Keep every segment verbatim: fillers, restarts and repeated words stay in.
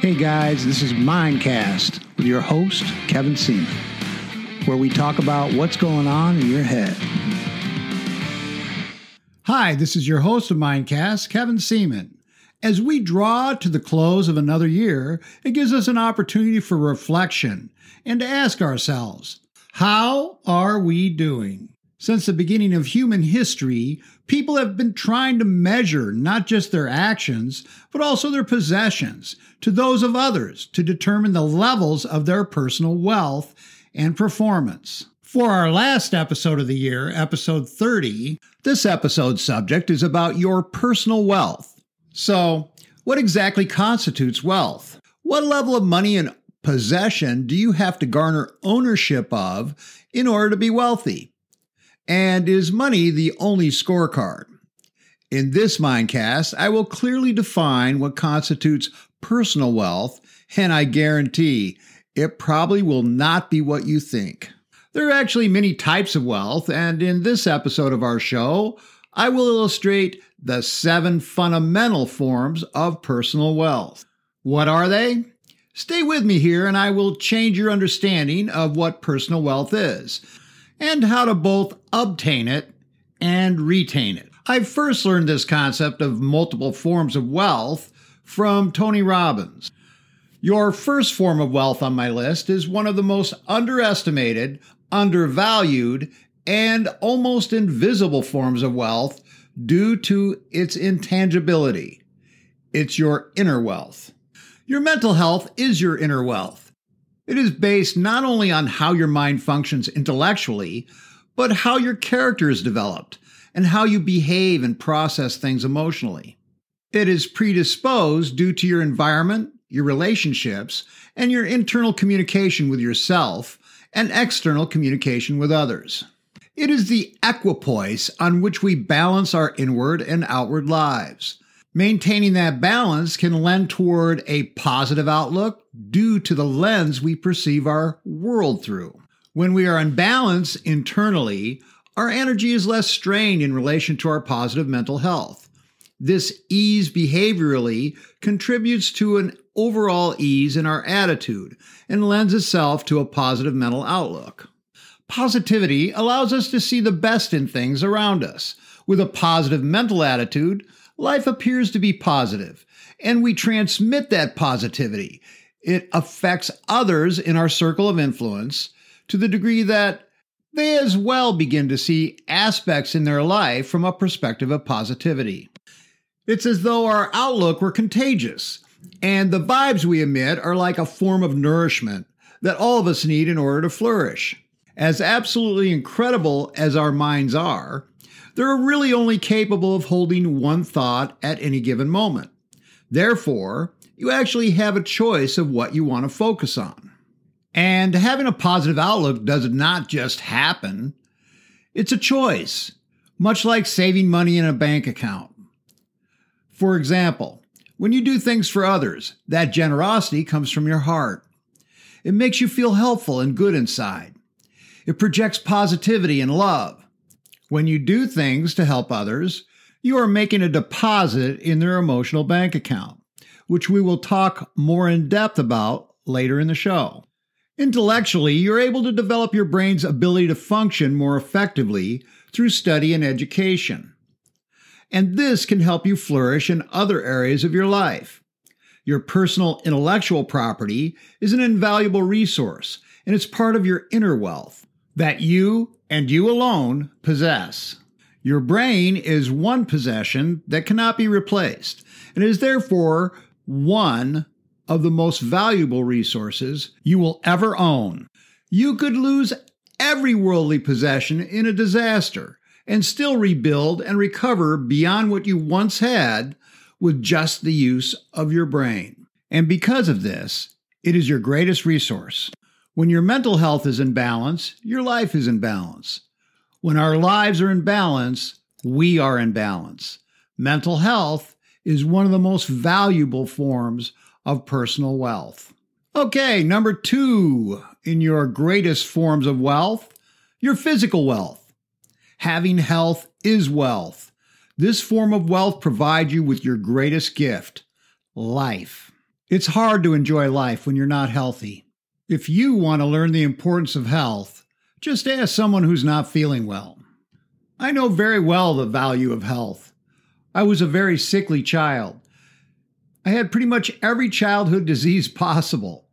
Hey guys, this is Mindcast with your host, Kevin Seaman, where we talk about what's going on in your head. Hi, this is your host of Mindcast, Kevin Seaman. As we draw to the close of another year, it gives us an opportunity for reflection and to ask ourselves, how are we doing? Since the beginning of human history, people have been trying to measure not just their actions, but also their possessions to those of others to determine the levels of their personal wealth and performance. For our last episode of the year, episode thirty, this episode's subject is about your personal wealth. So, what exactly constitutes wealth? What level of money and possession do you have to garner ownership of in order to be wealthy? And is money the only scorecard? In this Mindcast, I will clearly define what constitutes personal wealth, and I guarantee it probably will not be what you think. There are actually many types of wealth, and in this episode of our show, I will illustrate the seven fundamental forms of personal wealth. What are they? Stay with me here, and I will change your understanding of what personal wealth is, and how to both obtain it and retain it. I first learned this concept of multiple forms of wealth from Tony Robbins. Your first form of wealth on my list is one of the most underestimated, undervalued, and almost invisible forms of wealth due to its intangibility. It's your inner wealth. Your mental health is your inner wealth. It is based not only on how your mind functions intellectually, but how your character is developed and how you behave and process things emotionally. It is predisposed due to your environment, your relationships, and your internal communication with yourself and external communication with others. It is the equipoise on which we balance our inward and outward lives. Maintaining that balance can lend toward a positive outlook due to the lens we perceive our world through. When we are in balance internally, our energy is less strained in relation to our positive mental health. This ease behaviorally contributes to an overall ease in our attitude and lends itself to a positive mental outlook. Positivity allows us to see the best in things around us. With a positive mental attitude, life appears to be positive, and we transmit that positivity. It affects others in our circle of influence to the degree that they as well begin to see aspects in their life from a perspective of positivity. It's as though our outlook were contagious, and the vibes we emit are like a form of nourishment that all of us need in order to flourish. As absolutely incredible as our minds are, they're really only capable of holding one thought at any given moment. Therefore, you actually have a choice of what you want to focus on. And having a positive outlook does not just happen. It's a choice, much like saving money in a bank account. For example, when you do things for others, that generosity comes from your heart. It makes you feel helpful and good inside. It projects positivity and love. When you do things to help others, you are making a deposit in their emotional bank account, which we will talk more in depth about later in the show. Intellectually, you're able to develop your brain's ability to function more effectively through study and education. And this can help you flourish in other areas of your life. Your personal intellectual property is an invaluable resource, and it's part of your inner wealth that you and you alone possess. Your brain is one possession that cannot be replaced and is therefore one of the most valuable resources you will ever own. You could lose every worldly possession in a disaster and still rebuild and recover beyond what you once had with just the use of your brain. And because of this, it is your greatest resource. When your mental health is in balance, your life is in balance. When our lives are in balance, we are in balance. Mental health is one of the most valuable forms of personal wealth. Okay, number two in your greatest forms of wealth, your physical wealth. Having health is wealth. This form of wealth provides you with your greatest gift, life. It's hard to enjoy life when you're not healthy. If you want to learn the importance of health, just ask someone who's not feeling well. I know very well the value of health. I was a very sickly child. I had pretty much every childhood disease possible,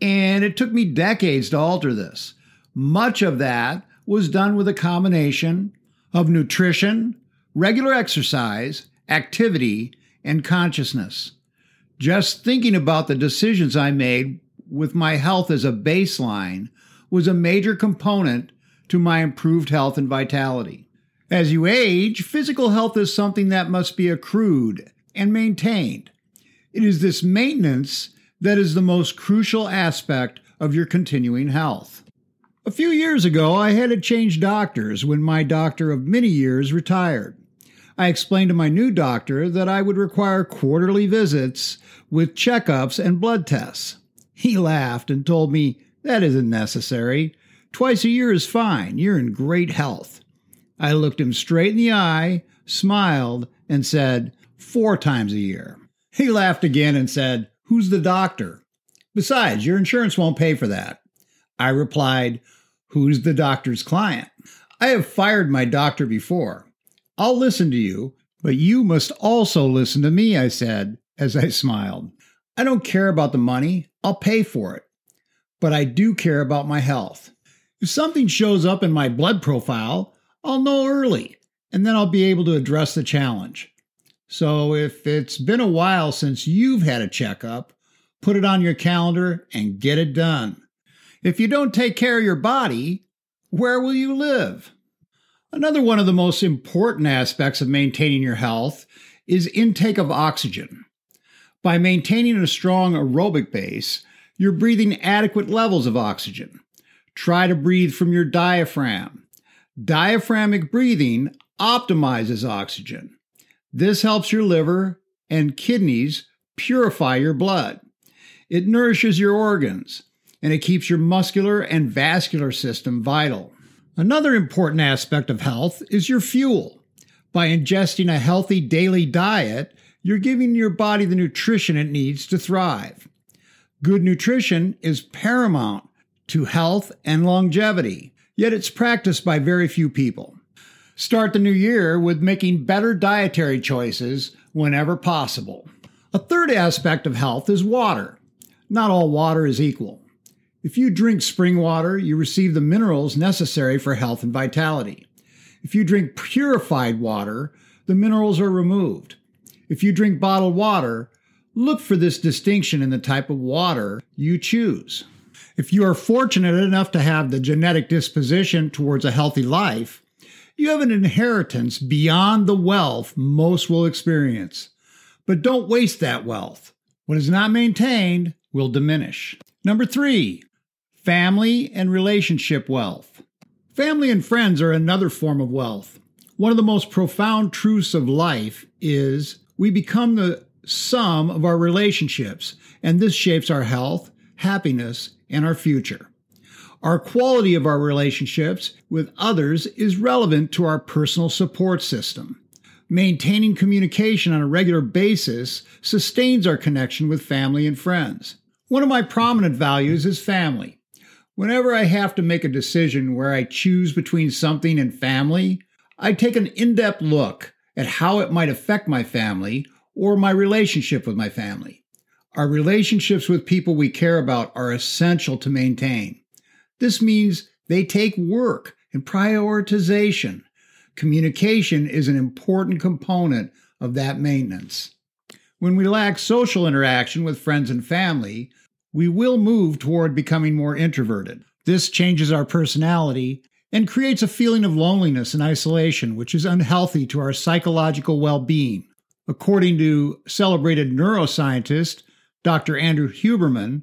and it took me decades to alter this. Much of that was done with a combination of nutrition, regular exercise, activity, and consciousness. Just thinking about the decisions I made with my health as a baseline was a major component to my improved health and vitality. As you age, physical health is something that must be accrued and maintained. It is this maintenance that is the most crucial aspect of your continuing health. A few years ago, I had to change doctors when my doctor of many years retired. I explained to my new doctor that I would require quarterly visits with checkups and blood tests. He laughed and told me, "That isn't necessary. Twice a year is fine. You're in great health." I looked him straight in the eye, smiled, and said, "Four times a year." He laughed again and said, "Who's the doctor? Besides, your insurance won't pay for that." I replied, "Who's the doctor's client? I have fired my doctor before. I'll listen to you, but you must also listen to me," I said as I smiled. "I don't care about the money. I'll pay for it. But I do care about my health. If something shows up in my blood profile, I'll know early, and then I'll be able to address the challenge. So if it's been a while since you've had a checkup, put it on your calendar and get it done. If you don't take care of your body, where will you live?" Another one of the most important aspects of maintaining your health is intake of oxygen. By maintaining a strong aerobic base, you're breathing adequate levels of oxygen. Try to breathe from your diaphragm. Diaphragmic breathing optimizes oxygen. This helps your liver and kidneys purify your blood. It nourishes your organs, and it keeps your muscular and vascular system vital. Another important aspect of health is your fuel. By ingesting a healthy daily diet, you're giving your body the nutrition it needs to thrive. Good nutrition is paramount to health and longevity, yet it's practiced by very few people. Start the new year with making better dietary choices whenever possible. A third aspect of health is water. Not all water is equal. If you drink spring water, you receive the minerals necessary for health and vitality. If you drink purified water, the minerals are removed. If you drink bottled water, look for this distinction in the type of water you choose. If you are fortunate enough to have the genetic disposition towards a healthy life, you have an inheritance beyond the wealth most will experience. But don't waste that wealth. What is not maintained will diminish. Number three, family and relationship wealth. Family and friends are another form of wealth. One of the most profound truths of life is we become the sum of our relationships, and this shapes our health, happiness, and our future. Our quality of our relationships with others is relevant to our personal support system. Maintaining communication on a regular basis sustains our connection with family and friends. One of my prominent values is family. Whenever I have to make a decision where I choose between something and family, I take an in-depth look at how it might affect my family or my relationship with my family. Our relationships with people we care about are essential to maintain. This means they take work and prioritization. Communication is an important component of that maintenance. When we lack social interaction with friends and family, we will move toward becoming more introverted. This changes our personality and creates a feeling of loneliness and isolation, which is unhealthy to our psychological well-being. According to celebrated neuroscientist Doctor Andrew Huberman,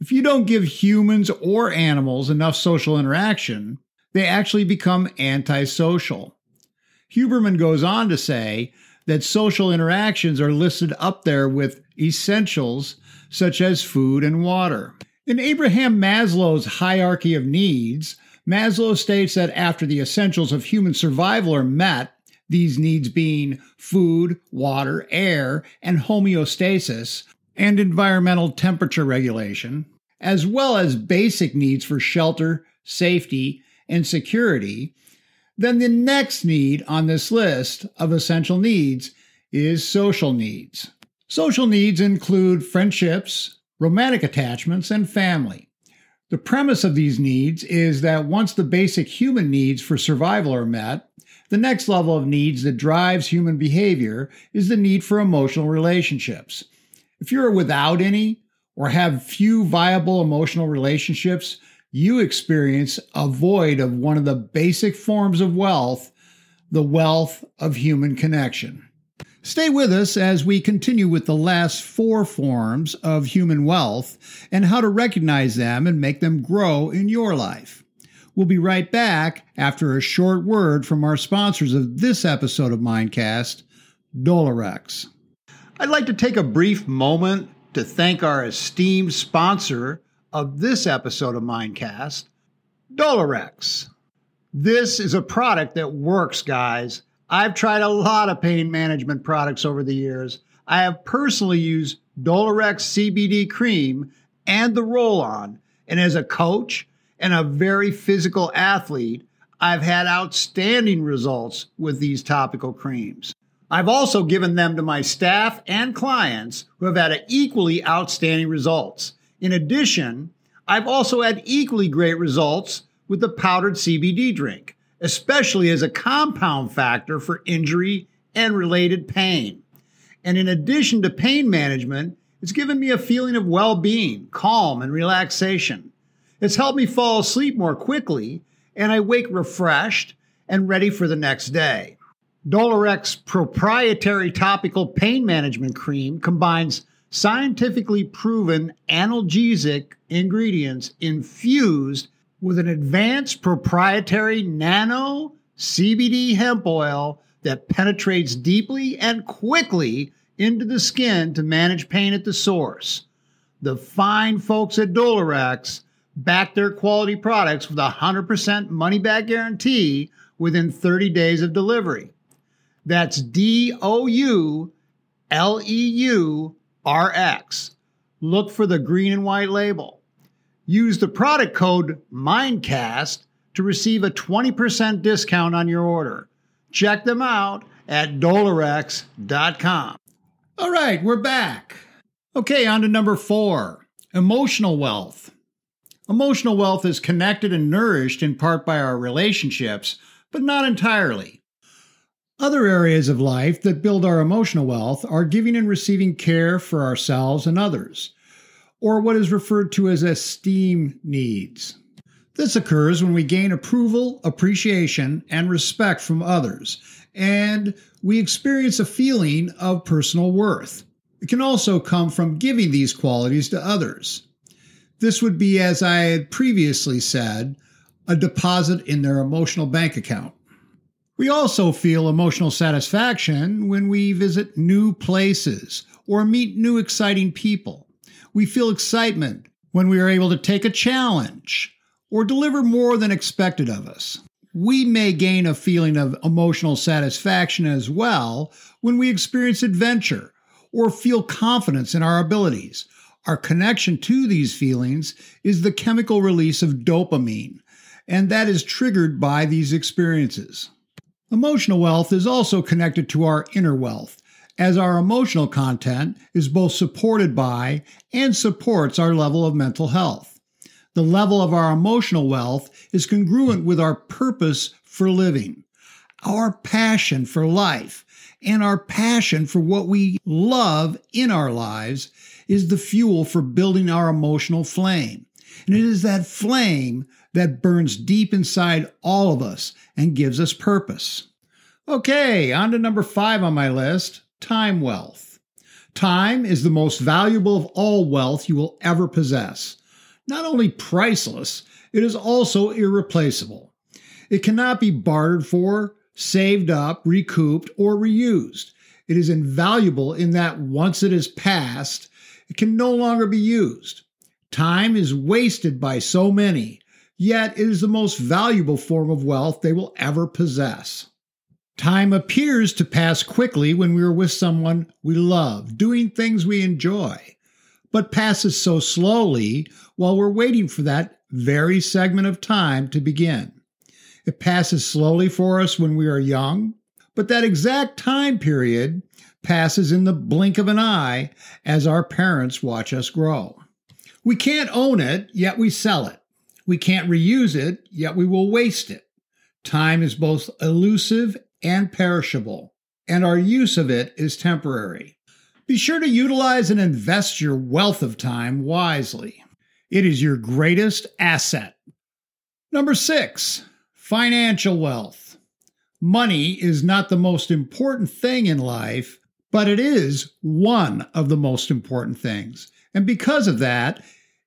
if you don't give humans or animals enough social interaction, they actually become antisocial. Huberman goes on to say that social interactions are listed up there with essentials such as food and water. In Abraham Maslow's hierarchy of needs, Maslow states that after the essentials of human survival are met, these needs being food, water, air, and homeostasis, and environmental temperature regulation, as well as basic needs for shelter, safety, and security, then the next need on this list of essential needs is social needs. Social needs include friendships, romantic attachments, and family. The premise of these needs is that once the basic human needs for survival are met, the next level of needs that drives human behavior is the need for emotional relationships. If you're without any or have few viable emotional relationships, you experience a void of one of the basic forms of wealth, the wealth of human connection. Stay with us as we continue with the last four forms of human wealth and how to recognize them and make them grow in your life. We'll be right back after a short word from our sponsors of this episode of Mindcast, Dolorex. I'd like to take a brief moment to thank our esteemed sponsor of this episode of Mindcast, Dolorex. This is a product that works, guys. I've tried a lot of pain management products over the years. I have personally used Dolorex C B D cream and the roll-on. And as a coach and a very physical athlete, I've had outstanding results with these topical creams. I've also given them to my staff and clients who have had equally outstanding results. In addition, I've also had equally great results with the powdered C B D drink, especially as a compound factor for injury and related pain. And in addition to pain management, it's given me a feeling of well-being, calm, and relaxation. It's helped me fall asleep more quickly, and I wake refreshed and ready for the next day. Dolorex proprietary topical pain management cream combines scientifically proven analgesic ingredients infused with an advanced proprietary nano C B D hemp oil that penetrates deeply and quickly into the skin to manage pain at the source. The fine folks at Dolorex back their quality products with a one hundred percent money-back guarantee within thirty days of delivery. That's D O U L E U R X. Look for the green and white label. Use the product code MINDCAST to receive a twenty percent discount on your order. Check them out at Dolorex dot com. All right, we're back. Okay, on to number four, emotional wealth. Emotional wealth is connected and nourished in part by our relationships, but not entirely. Other areas of life that build our emotional wealth are giving and receiving care for ourselves and others, or what is referred to as esteem needs. This occurs when we gain approval, appreciation, and respect from others, and we experience a feeling of personal worth. It can also come from giving these qualities to others. This would be, as I had previously said, a deposit in their emotional bank account. We also feel emotional satisfaction when we visit new places or meet new exciting people. We feel excitement when we are able to take a challenge or deliver more than expected of us. We may gain a feeling of emotional satisfaction as well when we experience adventure or feel confidence in our abilities. Our connection to these feelings is the chemical release of dopamine, and that is triggered by these experiences. Emotional wealth is also connected to our inner wealth, as our emotional content is both supported by and supports our level of mental health. The level of our emotional wealth is congruent with our purpose for living, our passion for life, and our passion for what we love in our lives is the fuel for building our emotional flame. And it is that flame that burns deep inside all of us and gives us purpose. Okay, on to number five on my list. Time wealth. Time is the most valuable of all wealth you will ever possess. Not only priceless, it is also irreplaceable. It cannot be bartered for, saved up, recouped, or reused. It is invaluable in that once it is passed, it can no longer be used. Time is wasted by so many, yet it is the most valuable form of wealth they will ever possess. Time appears to pass quickly when we are with someone we love, doing things we enjoy. but passes so slowly while we're waiting for that very segment of time to begin. It passes slowly for us when we are young, but that exact time period passes in the blink of an eye as our parents watch us grow. We can't own it, yet we sell it. We can't reuse it, yet we will waste it. Time is both elusive and perishable, and our use of it is temporary. Be sure to utilize and invest your wealth of time wisely. It is your greatest asset. Number six, financial wealth. Money is not the most important thing in life, but it is one of the most important things. And because of that,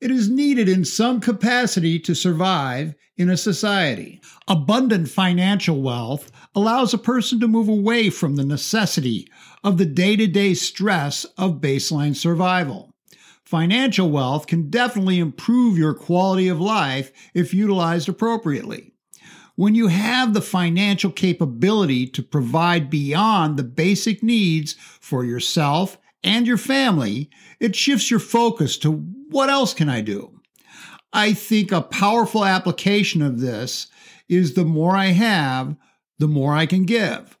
it is needed in some capacity to survive in a society. Abundant financial wealth allows a person to move away from the necessity of the day-to-day stress of baseline survival. Financial wealth can definitely improve your quality of life if utilized appropriately. When you have the financial capability to provide beyond the basic needs for yourself and your family, it shifts your focus to what else can I do? I think a powerful application of this is the more I have, the more I can give.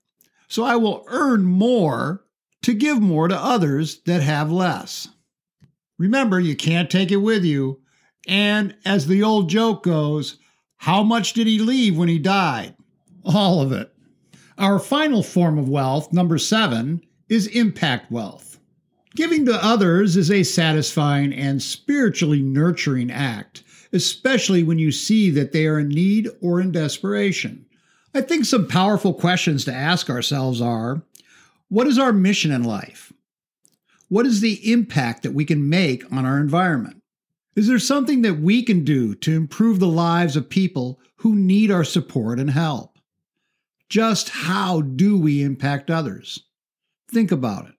So I will earn more to give more to others that have less. Remember, you can't take it with you. And as the old joke goes, how much did he leave when he died? All of it. Our final form of wealth, number seven, is impact wealth. Giving to others is a satisfying and spiritually nurturing act, especially when you see that they are in need or in desperation. I think some powerful questions to ask ourselves are, what is our mission in life? What is the impact that we can make on our environment? Is there something that we can do to improve the lives of people who need our support and help? Just how do we impact others? Think about it.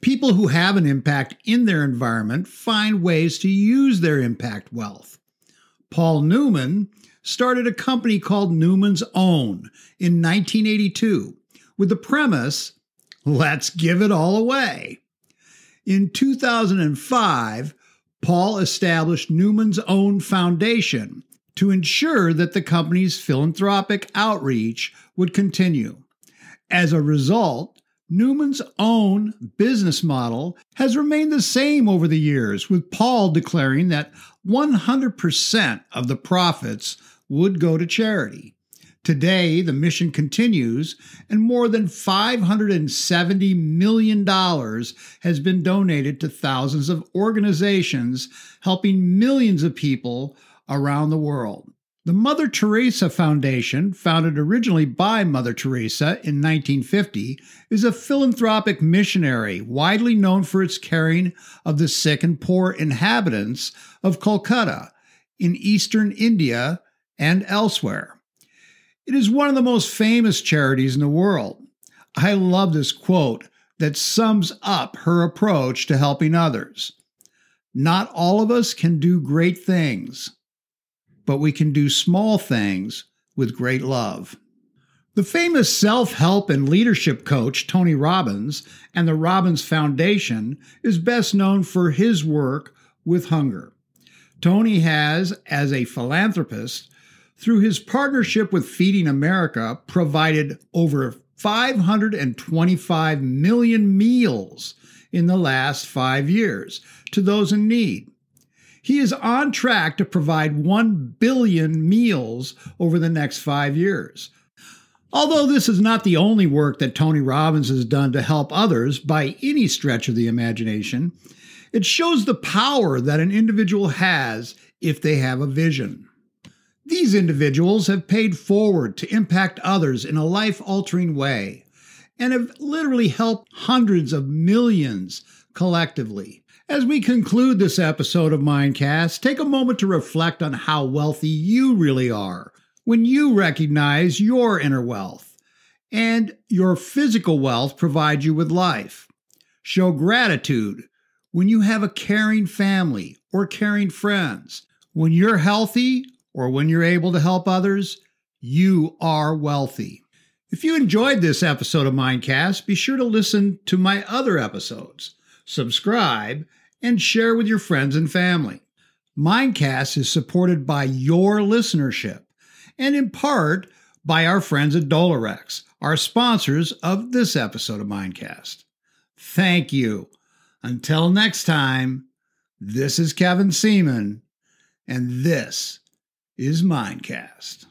People who have an impact in their environment find ways to use their impact wealth. Paul Newman started a company called Newman's Own in nineteen eighty-two with the premise, let's give it all away. In two thousand five, Paul established Newman's Own Foundation to ensure that the company's philanthropic outreach would continue. As a result, Newman's Own business model has remained the same over the years, with Paul declaring that one hundred percent of the profits would go to charity. Today, the mission continues, and more than five hundred seventy million dollars has been donated to thousands of organizations, helping millions of people around the world. The Mother Teresa Foundation, founded originally by Mother Teresa in nineteen fifty, is a philanthropic missionary widely known for its caring of the sick and poor inhabitants of Kolkata in eastern India and elsewhere. It is one of the most famous charities in the world. I love this quote that sums up her approach to helping others. Not all of us can do great things, but we can do small things with great love. The famous self-help and leadership coach, Tony Robbins, and the Robbins Foundation is best known for his work with hunger. Tony has, as a philanthropist, through his partnership with Feeding America, provided over five hundred twenty-five million meals in the last five years to those in need. He is on track to provide one billion meals over the next five years. Although this is not the only work that Tony Robbins has done to help others by any stretch of the imagination, it shows the power that an individual has if they have a vision. These individuals have paid forward to impact others in a life-altering way and have literally helped hundreds of millions collectively. As we conclude this episode of Mindcast, take a moment to reflect on how wealthy you really are when you recognize your inner wealth and your physical wealth provides you with life. Show gratitude when you have a caring family or caring friends. When you're healthy or when you're able to help others, you are wealthy. If you enjoyed this episode of Mindcast, be sure to listen to my other episodes, subscribe, and share with your friends and family. Mindcast is supported by your listenership and in part by our friends at Dolorex, our sponsors of this episode of Mindcast. Thank you. Until next time, this is Kevin Seaman, and this is Mindcast.